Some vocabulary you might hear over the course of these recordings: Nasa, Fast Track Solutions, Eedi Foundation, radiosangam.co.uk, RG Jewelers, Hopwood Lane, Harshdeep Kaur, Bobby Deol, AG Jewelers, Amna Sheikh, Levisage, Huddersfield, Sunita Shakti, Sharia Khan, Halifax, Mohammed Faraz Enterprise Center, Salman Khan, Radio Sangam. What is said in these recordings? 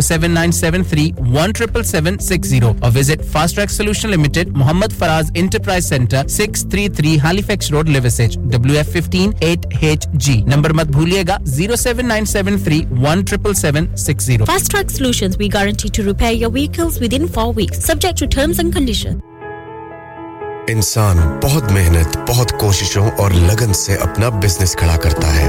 07973 17760 or visit Fast Track Solution Limited, Mohammed Faraz Enterprise Center, 633 Halifax Road, Levisage, WF15 8HG. Number mat bhuliega 07973 17760. Fast Track Solutions, we guarantee to repair your vehicles within 4 weeks, subject to terms and conditions. इंसान बहुत मेहनत, बहुत कोशिशों और लगन से अपना business खड़ा करता है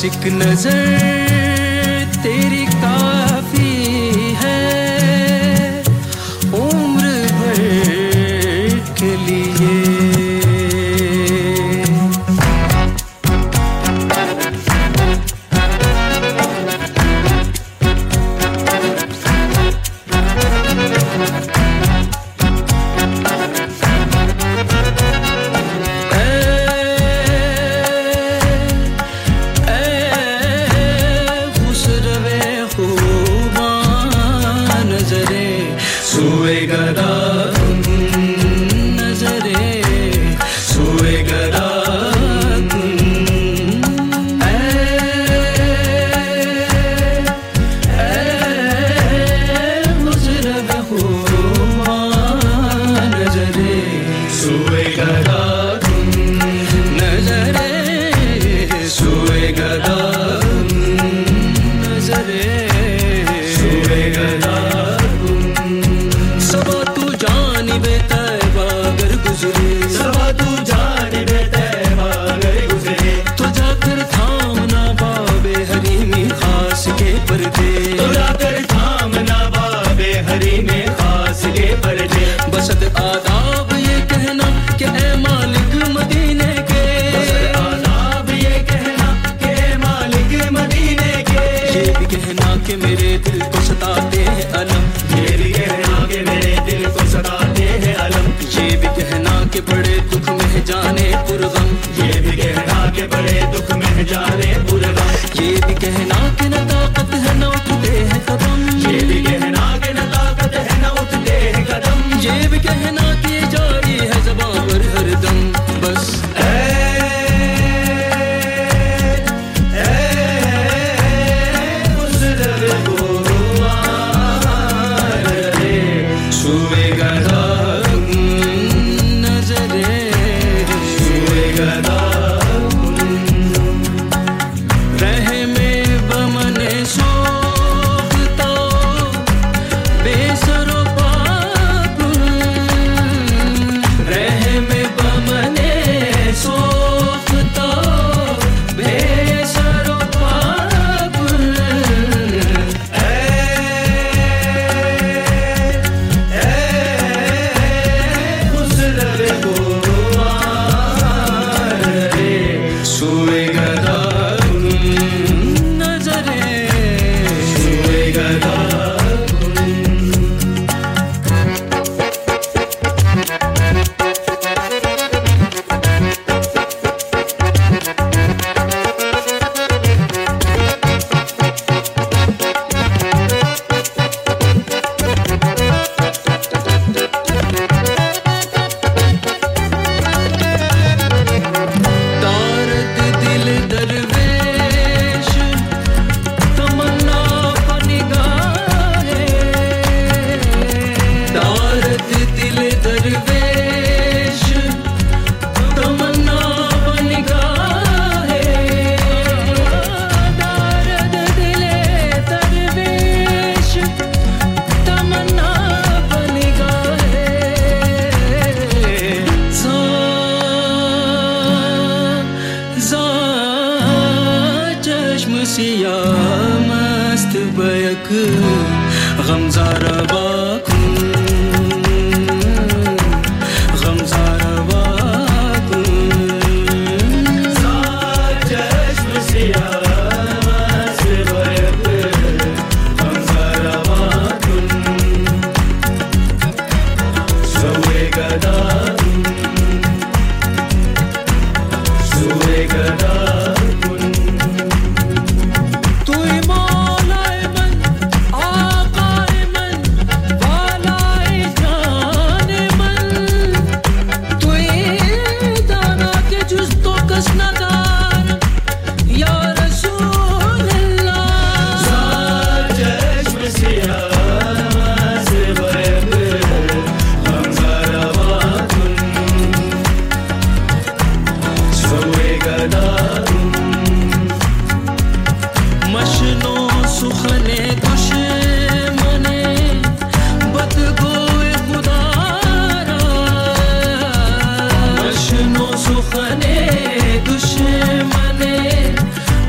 आशिक नजर तेरी काफी है उम्र भर के लिए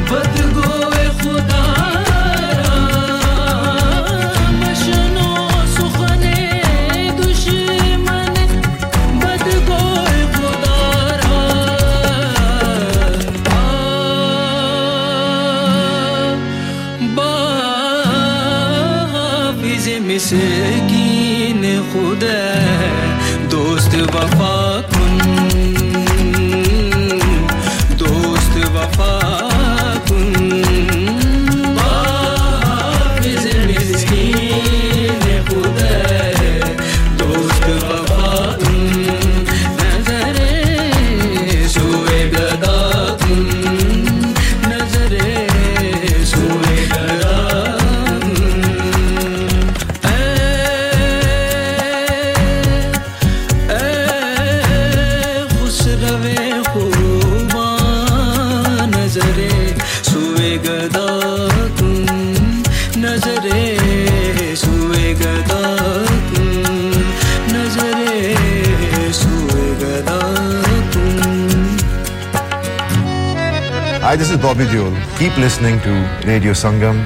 But नजरे सुए गदा तुम नजरे सुए गदा तुम नजरे सुए गदा तुम Hi, this is Bobby Deol. Keep listening to Radio Sangam.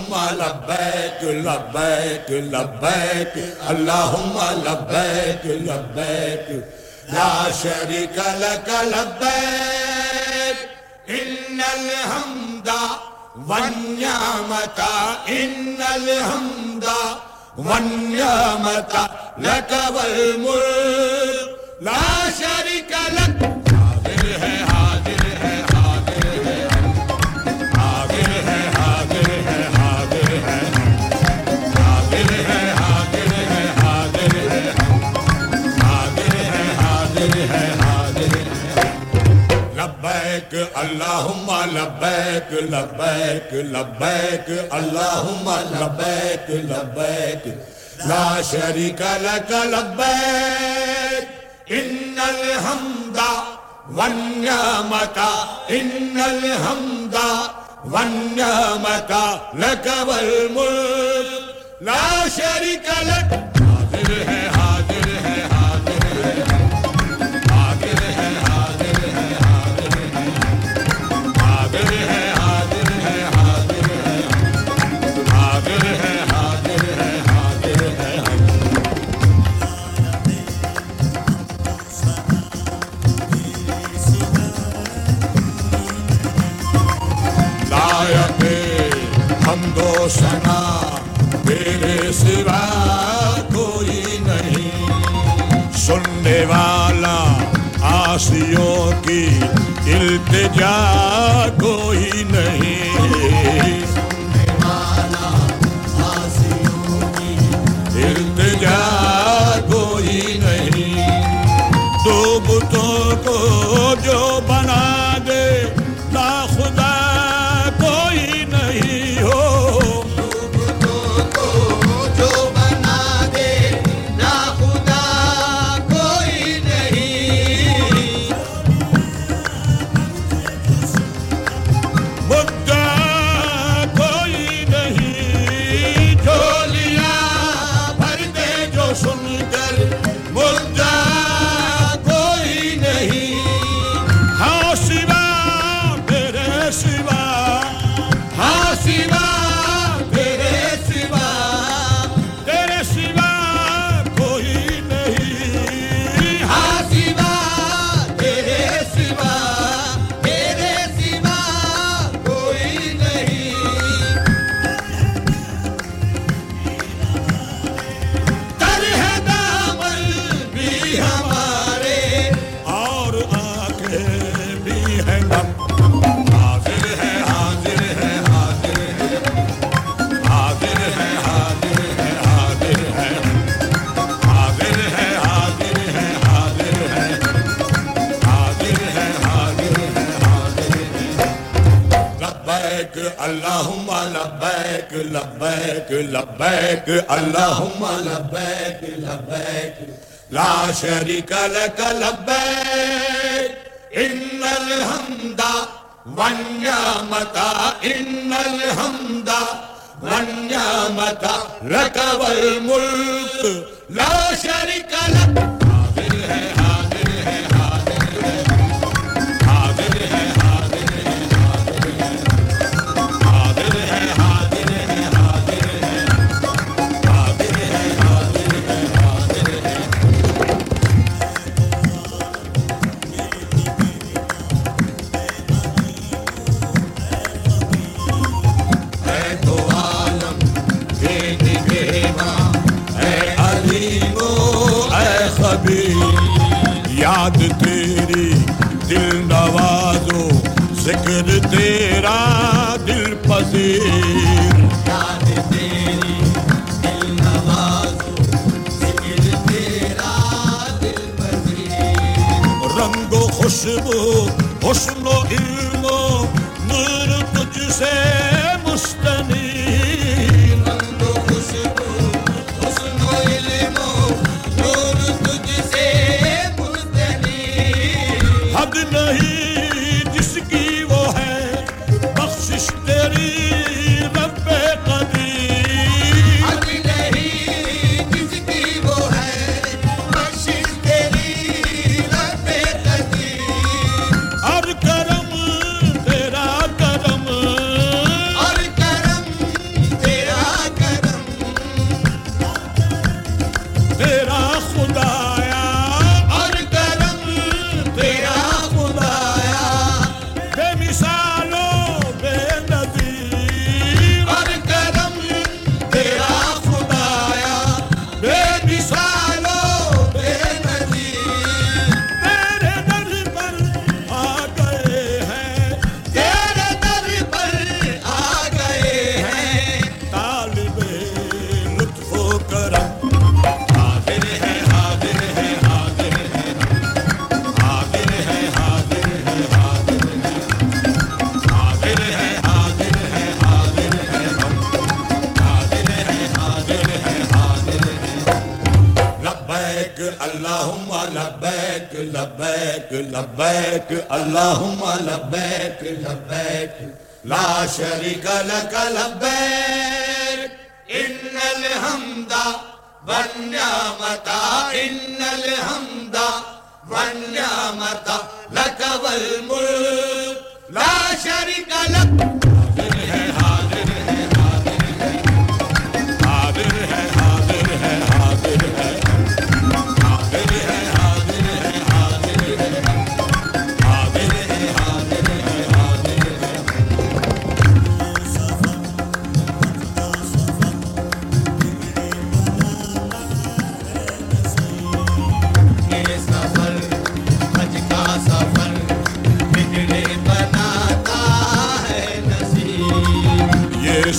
Allahumma labbaik labbaik labbaik Allahumma labbaik labbaik la sharika laka labbaik innal hamda wan ni'mata innal hamda wan ni'mata laka wal mulk la sharika lak Allahumma labbaik labbaik labbaik Allahumma labbaik labbaik la sharika laka labbaik innal hamda wan ni'mata innal hamda wan ni'mata laka wal mulk la sharika lak hadir hai sana mere siva koi nahi sunne wala aasiyon ki iltija koi nahi sunne wala aasiyon ki iltija koi nahi do buton ko jo bana de na khuda Allahumma labbaik labbaik labbaik Allahumma labbaik labbaik la sharika laka labbaik innal hamda wan ni'mata innal hamda wan ni'mata laka wal mulk la sharika lak याद तेरी दिल Navajo जिक्र तेरा दिल पसीर याद तेरी दिल Navajo जिक्र तेरा दिल पसीर रंगो खुशबू हुस्नो इल्मो नूर तुझसे मुस्तनीर रंगो खुशबू हुस्नो इल्मो नूर तुझसे अब नहीं जिसकी वो है बख्शिश तेरी रब्बे कदीर अब नहीं जिसकी वो है बख्शिश तेरी रब्बे कदीर और करम Allahumma labbaik labbaik labbaik Allahumma labbaik labbaik la sharika laka labbaik innal hamda wan ni'mata innal hamda wan ni'mata laka wal mulk la sharika lak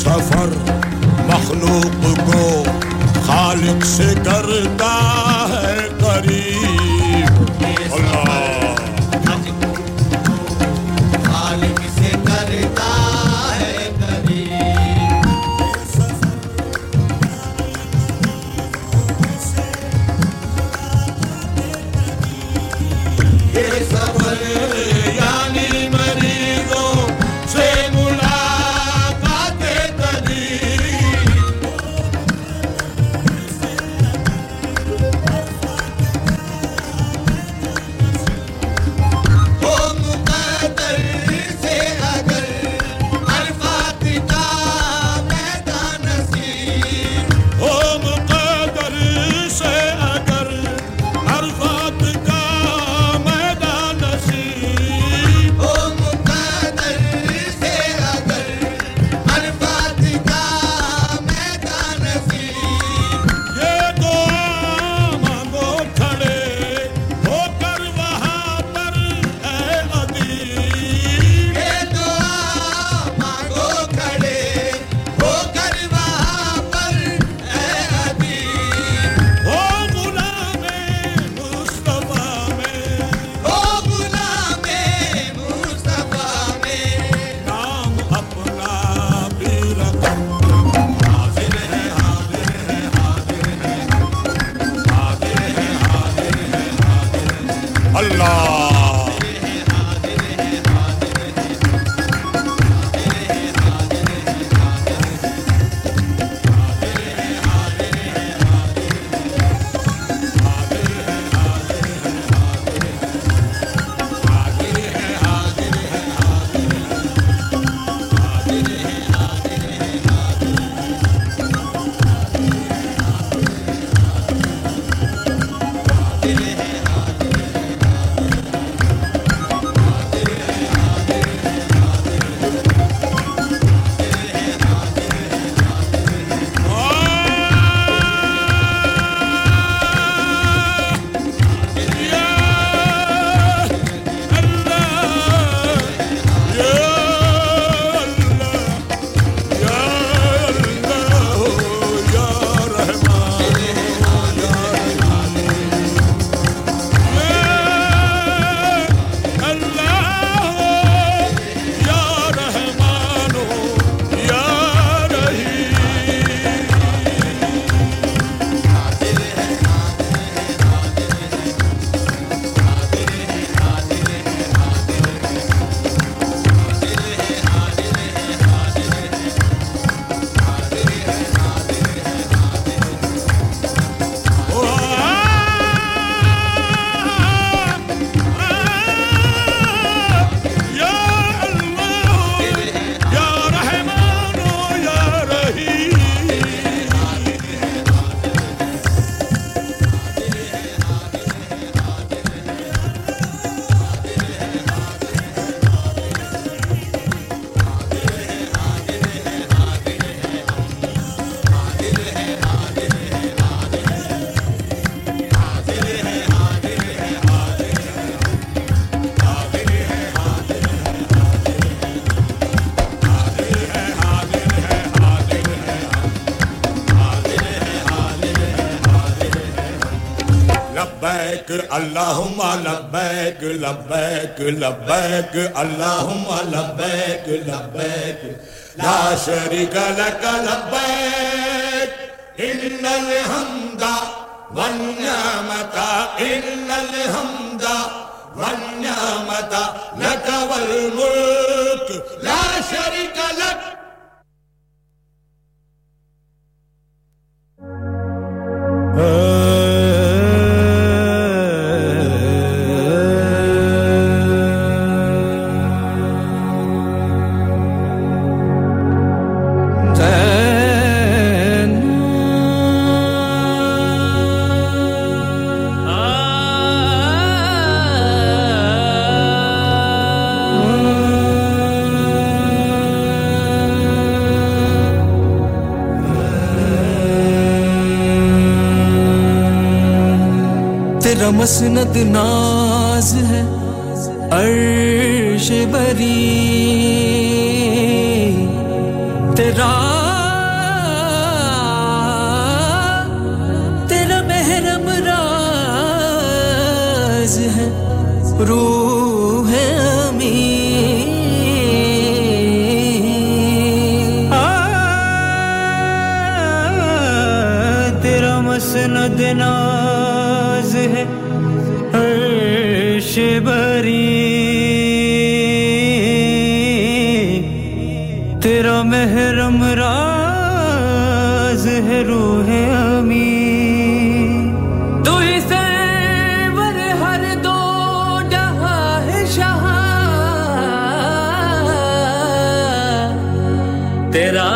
सफर मखलूक को खालिक से करता है करीब अल्लाह खालिक से करता है करीब ये सफर यानी मरीजों से Allahumma labbaik labbaik labbaik Allahumma labbaik labbaik la sharika lak labbaik innal hamda والنعمة إن الحمد والنعمة لك والملك لا شريك لك مسند ناز ہے عرش بری تیرا تیرا محرم راز ہے روح امین تیرا مسند ناز ہے bari tera mehram raaz hai rooh amin tu hi sarwar har do jaha hai shah tera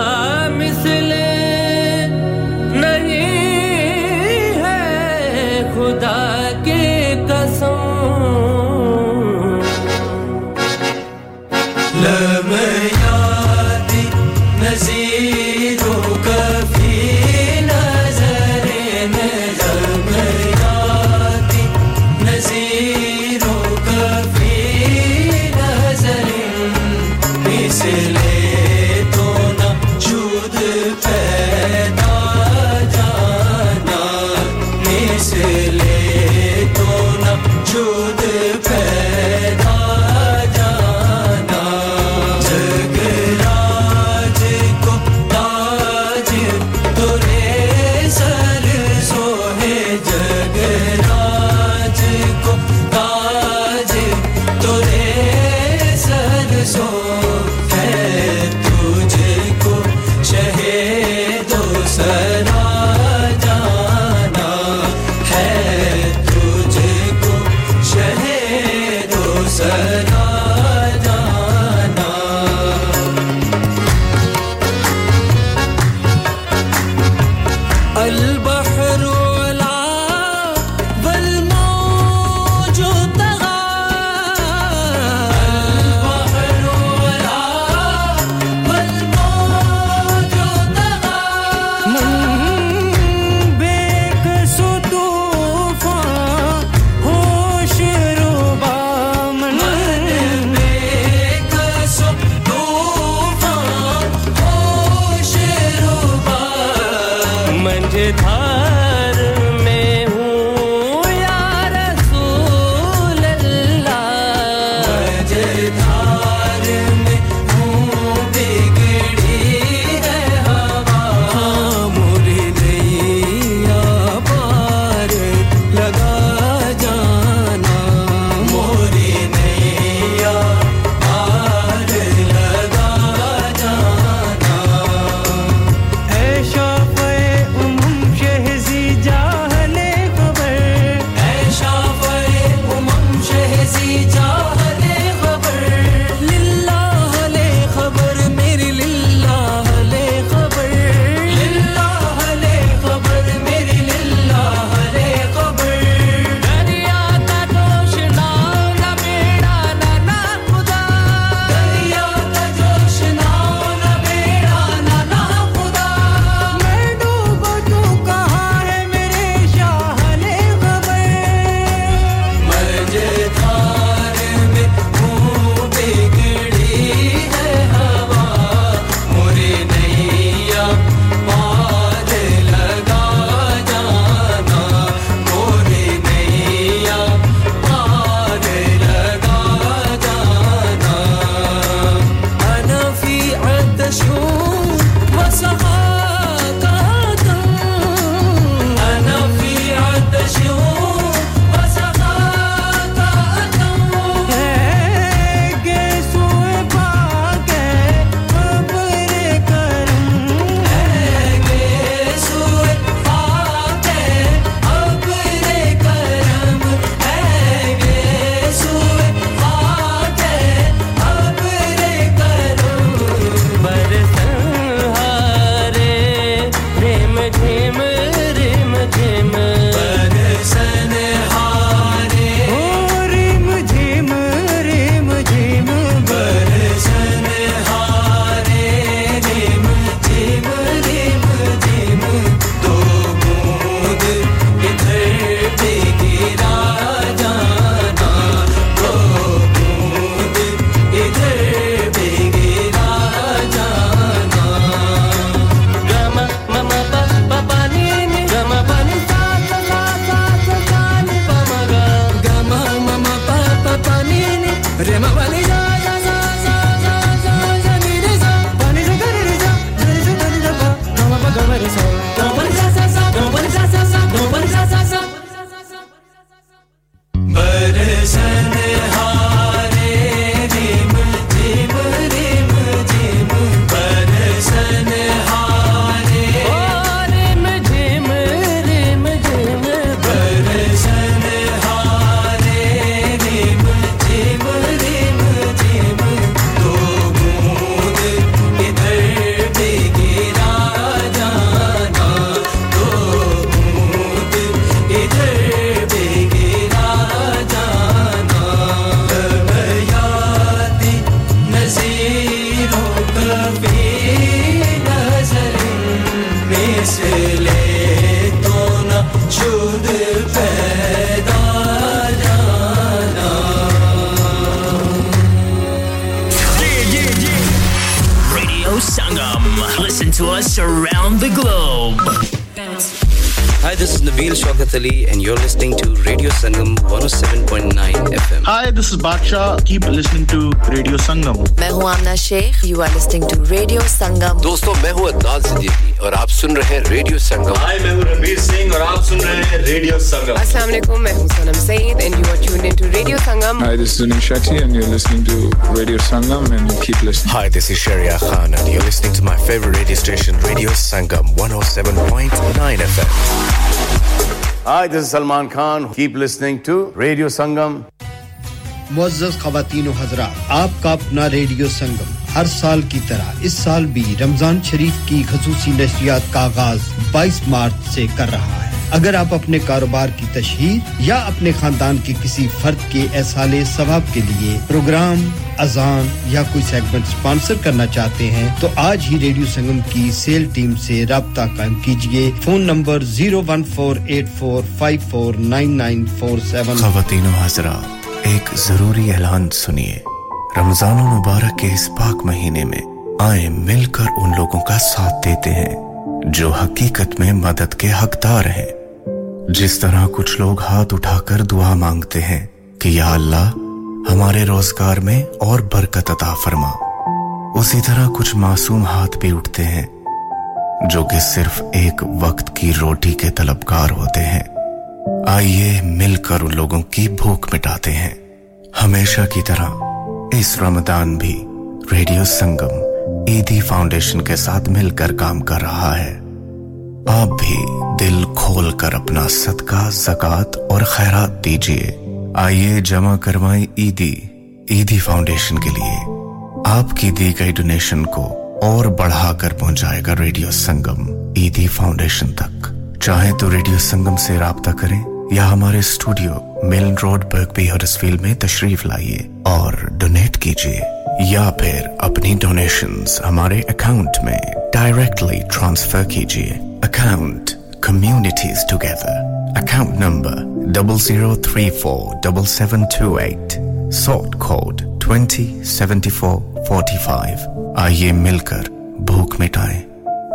And you're listening to Radio Sangam 107.9 FM. Hi, this is Badsha. Keep listening to Radio Sangam. मैं हूँ Amna Sheikh. You are listening to Radio Sangam. दोस्तों मैं हूँ अदनान ज़ैदी और आप सुन रहे हैं Radio Sangam. Hi, मैं हूँ रमेश सिंह और आप सुन रहे हैं Radio Sangam. अस्सलाम वालेकुम. मैं हूँ सनम Saeed and you are tuned into Radio Sangam. Hi, this is Sunita Shakti and you're listening to Radio Sangam and keep listening. Hi, this is Sharia Khan and you're listening to my favorite radio station Radio Sangam 107.9 FM. Hi, this is Salman Khan. Keep listening to Radio Sangam. Muazzaz Khawateen o Hazrat, aapka apna Radio Sangam. हर साल की तरह इस साल भी रमजान शरीफ की खसूसी नशरियात का आगाज 22 मार्च से कर रहा है। अगर आप अपने कारोबार की तशहीर या अपने खानदान के किसी फर्द के एहसाले सवाब के लिए प्रोग्राम, अजान या कोई सेगमेंट स्पॉन्सर करना चाहते हैं तो आज ही रेडियो संगम की सेल टीम से राब्ता कायम कीजिए। Phone number 01484549947। ख्वातीन और हज़रात, एक जरूरी ऐलान सुनिए। रमजान मुबारक के इस पाक महीने में आए मिलकर उन लोगों का साथ देते हैं जो हकीकत में मदद के हकदार हैं। जिस तरह कुछ लोग हाथ उठाकर दुआ मांगते हैं कि या अल्लाह हमारे रोजगार में और बरकत अता फरमा, उसी तरह कुछ मासूम हाथ भी उठते हैं जो कि सिर्फ एक वक्त की रोटी के तलबगार होते हैं। आइए मिलकर उन लोगों की भूख मिटाते हैं। हमेशा की तरह इस रमजान भी रेडियो संगम ईदी फाउंडेशन के साथ मिलकर काम कर रहा है। आप भी दिल खोल कर अपना सदका, ज़कात और खैरात दीजिए। आइए जमा करवाएं ईदी फाउंडेशन के लिए। आपकी दी गई डोनेशन को और बढ़ाकर पहुंचाएगा रेडियो संगम ईदी फाउंडेशन तक। चाहे तो रेडियो संगम से राब्ता करें या हमारे studio melon road Birkby Huddersfield में तशरीफ लाइए और डोनेट कीजिए, या फिर अपनी डोनेशंस हमारे अकाउंट में डायरेक्टली ट्रांसफर कीजिए। Account communities together, account number 00347728, sort code 207445। आइए मिलकर भूख मिटाएं,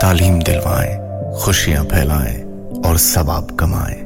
तालीम दिलवाएं, खुशियां फैलाएं और सवाब कमाएं।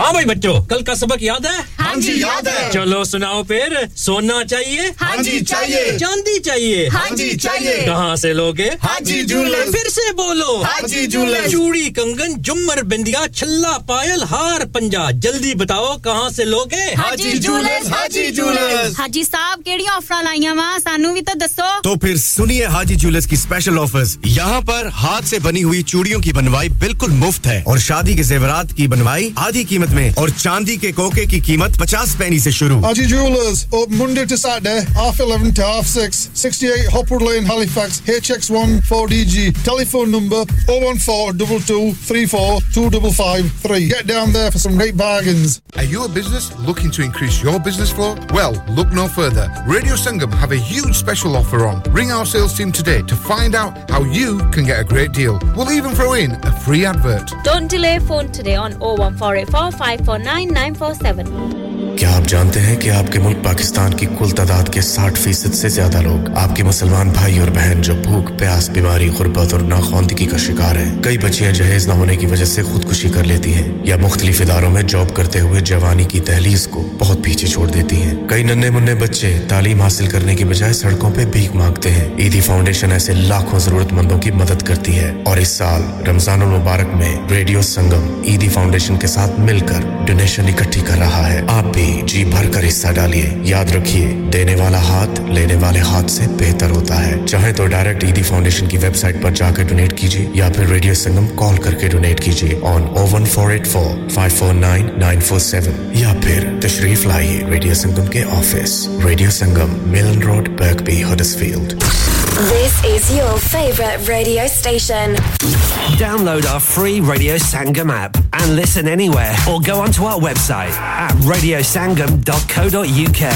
हाँ भाई बच्चों, कल का सबक याद है? हाँ जी याद है। चलो सुनाओ फिर। सोना चाहिए? हाँ जी चाहिए। चांदी चाहिए? हाँ जी चाहिए। कहाँ से लोगे? हाँ जी जूलर्स। फिर से बोलो। हाँ जी जूलर्स। चूड़ी, कंगन, झुमर, बिंदिया, छल्ला, पायल, हार, पंजा, जल्दी बताओ कहाँ से लोगे? हाँ जी जूलर्स। हाँ जी जूलर्स। हाजी साहब केड़ी ऑफर लाईया वा, सानू भी तो दसो। तो फिर सुनिए हाजी जूलर्स की स्पेशल ऑफर्स। यहाँ पर हाथ से बनी हुई चूड़ियों की बनवाई बिल्कुल मुफ्त है और शादी के जेवरात की बनवाई आधी कीमत में और चांदी के कोके की कीमत 50 पैसे से शुरू। AG Jewelers, open Monday to Saturday, half 11 to half 6, 68 Hopwood Lane, Halifax, HX1 4DG. Telephone number 01422342553. Get down there for some great bargains. Are you a business looking to increase your business flow? Well, look no further. Radio Sangam have a huge special offer on. Ring our sales team today to find out how you can get a great deal. We'll even throw in a free advert. Don't delay, phone today on 01484 549947. क्या आप जानते हैं कि आपके मुल्क पाकिस्तान की कुल तादाद के 60% से ज्यादा लोग आपके मुसलमान भाई और बहन जो भूख प्यास बीमारी गुर्बत और नाखवानदगी का शिकार हैं कई बच्चियां जहेज न होने की वजह से खुदकुशी कर लेती हैं या मुख्तलिफ इदारों में जॉब करते हुए जवानी की तहलीस को बहुत पीछे छोड़ देती हैं कई नन्हे मुन्ने बच्चे तालीम हासिल करने की बजाय सड़कों पे भीख मांगते हैं ईदी फाउंडेशन ऐसे लाखों जरूरतमंदों की मदद करती है और इस साल रमजानुल मुबारक में रेडियो संगम ईदी फाउंडेशन के साथ मिलकर डोनेशन इकट्ठी कर रहा है आप भी जी भरकर हिस्सा डालिए याद रखिए देने वाला हाथ लेने वाले हाथ से बेहतर होता है चाहे तो डायरेक्ट ईदी फाउंडेशन की वेबसाइट पर जाकर डोनेट कीजिए या फिर रेडियो संगम कॉल करके डोनेट कीजिए ऑन 01484549947 या फिर तशरीफ लाइए रेडियो संगम के office radio Sangam Milan road Birkby Huddersfield This is your favorite radio station. Download our free Radio Sangam app and listen anywhere or go onto our website at radiosangam.co.uk.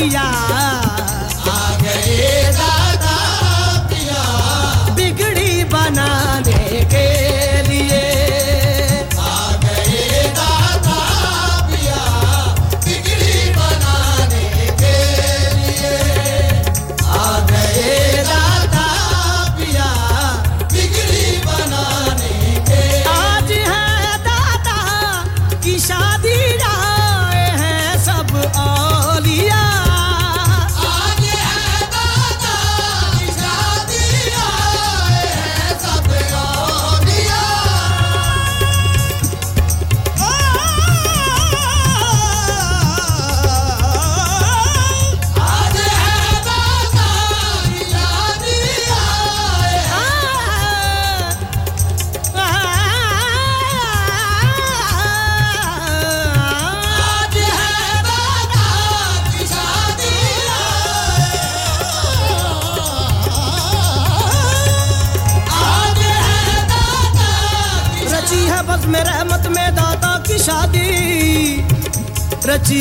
पिया आ गए दादा पिया बिगड़ी बनाने के लिए आ गए दादा पिया बिगड़ी बनाने के लिए आ गए दादा पिया बिगड़ी बनाने के आज है दादा की शादी रची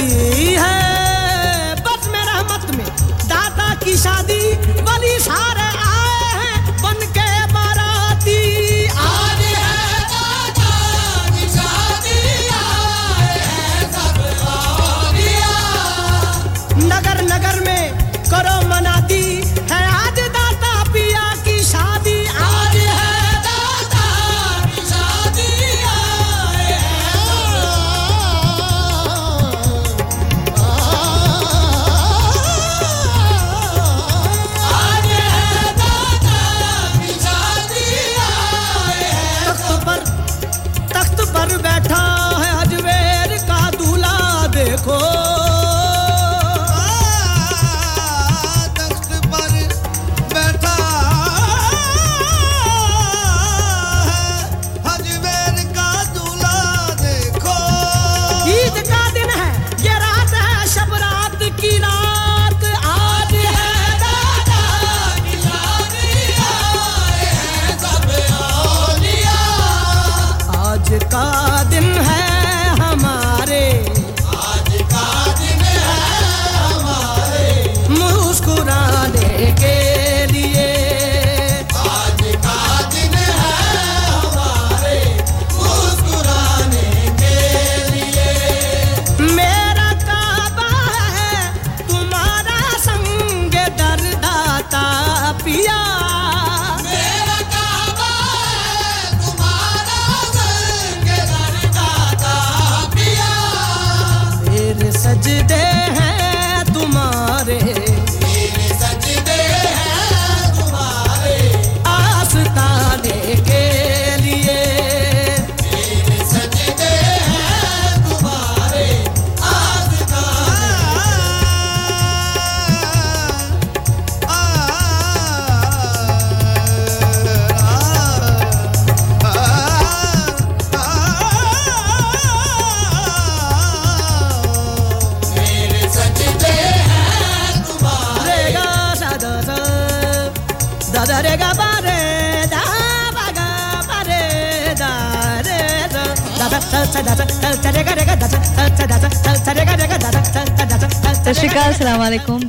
है बस में रहमत में दादा की शादी वाली सारे आए हैं बन के बाराती आज है दादा की शादी आए हैं सब औलिया नगर नगर में करो मनाती है आज दादा पिया की शादी आज है दादा की शादी आए हैं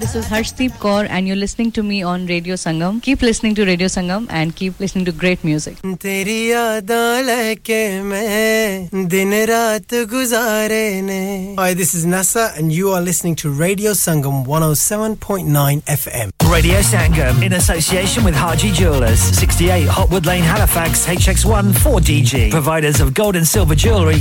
This is Harshdeep Kaur and you're listening to me on Radio Sangam. Keep listening to Radio Sangam and keep listening to great music. तेरी यादां लेके मैं दिन रात गुजारे ने. Hi, this is Nasa and you are listening to Radio Sangam 107.9 FM. Radio Sangam in association with RG Jewelers, 68 Hopwood Lane, Halifax, HX1 4DG. Providers of gold and silver jewellery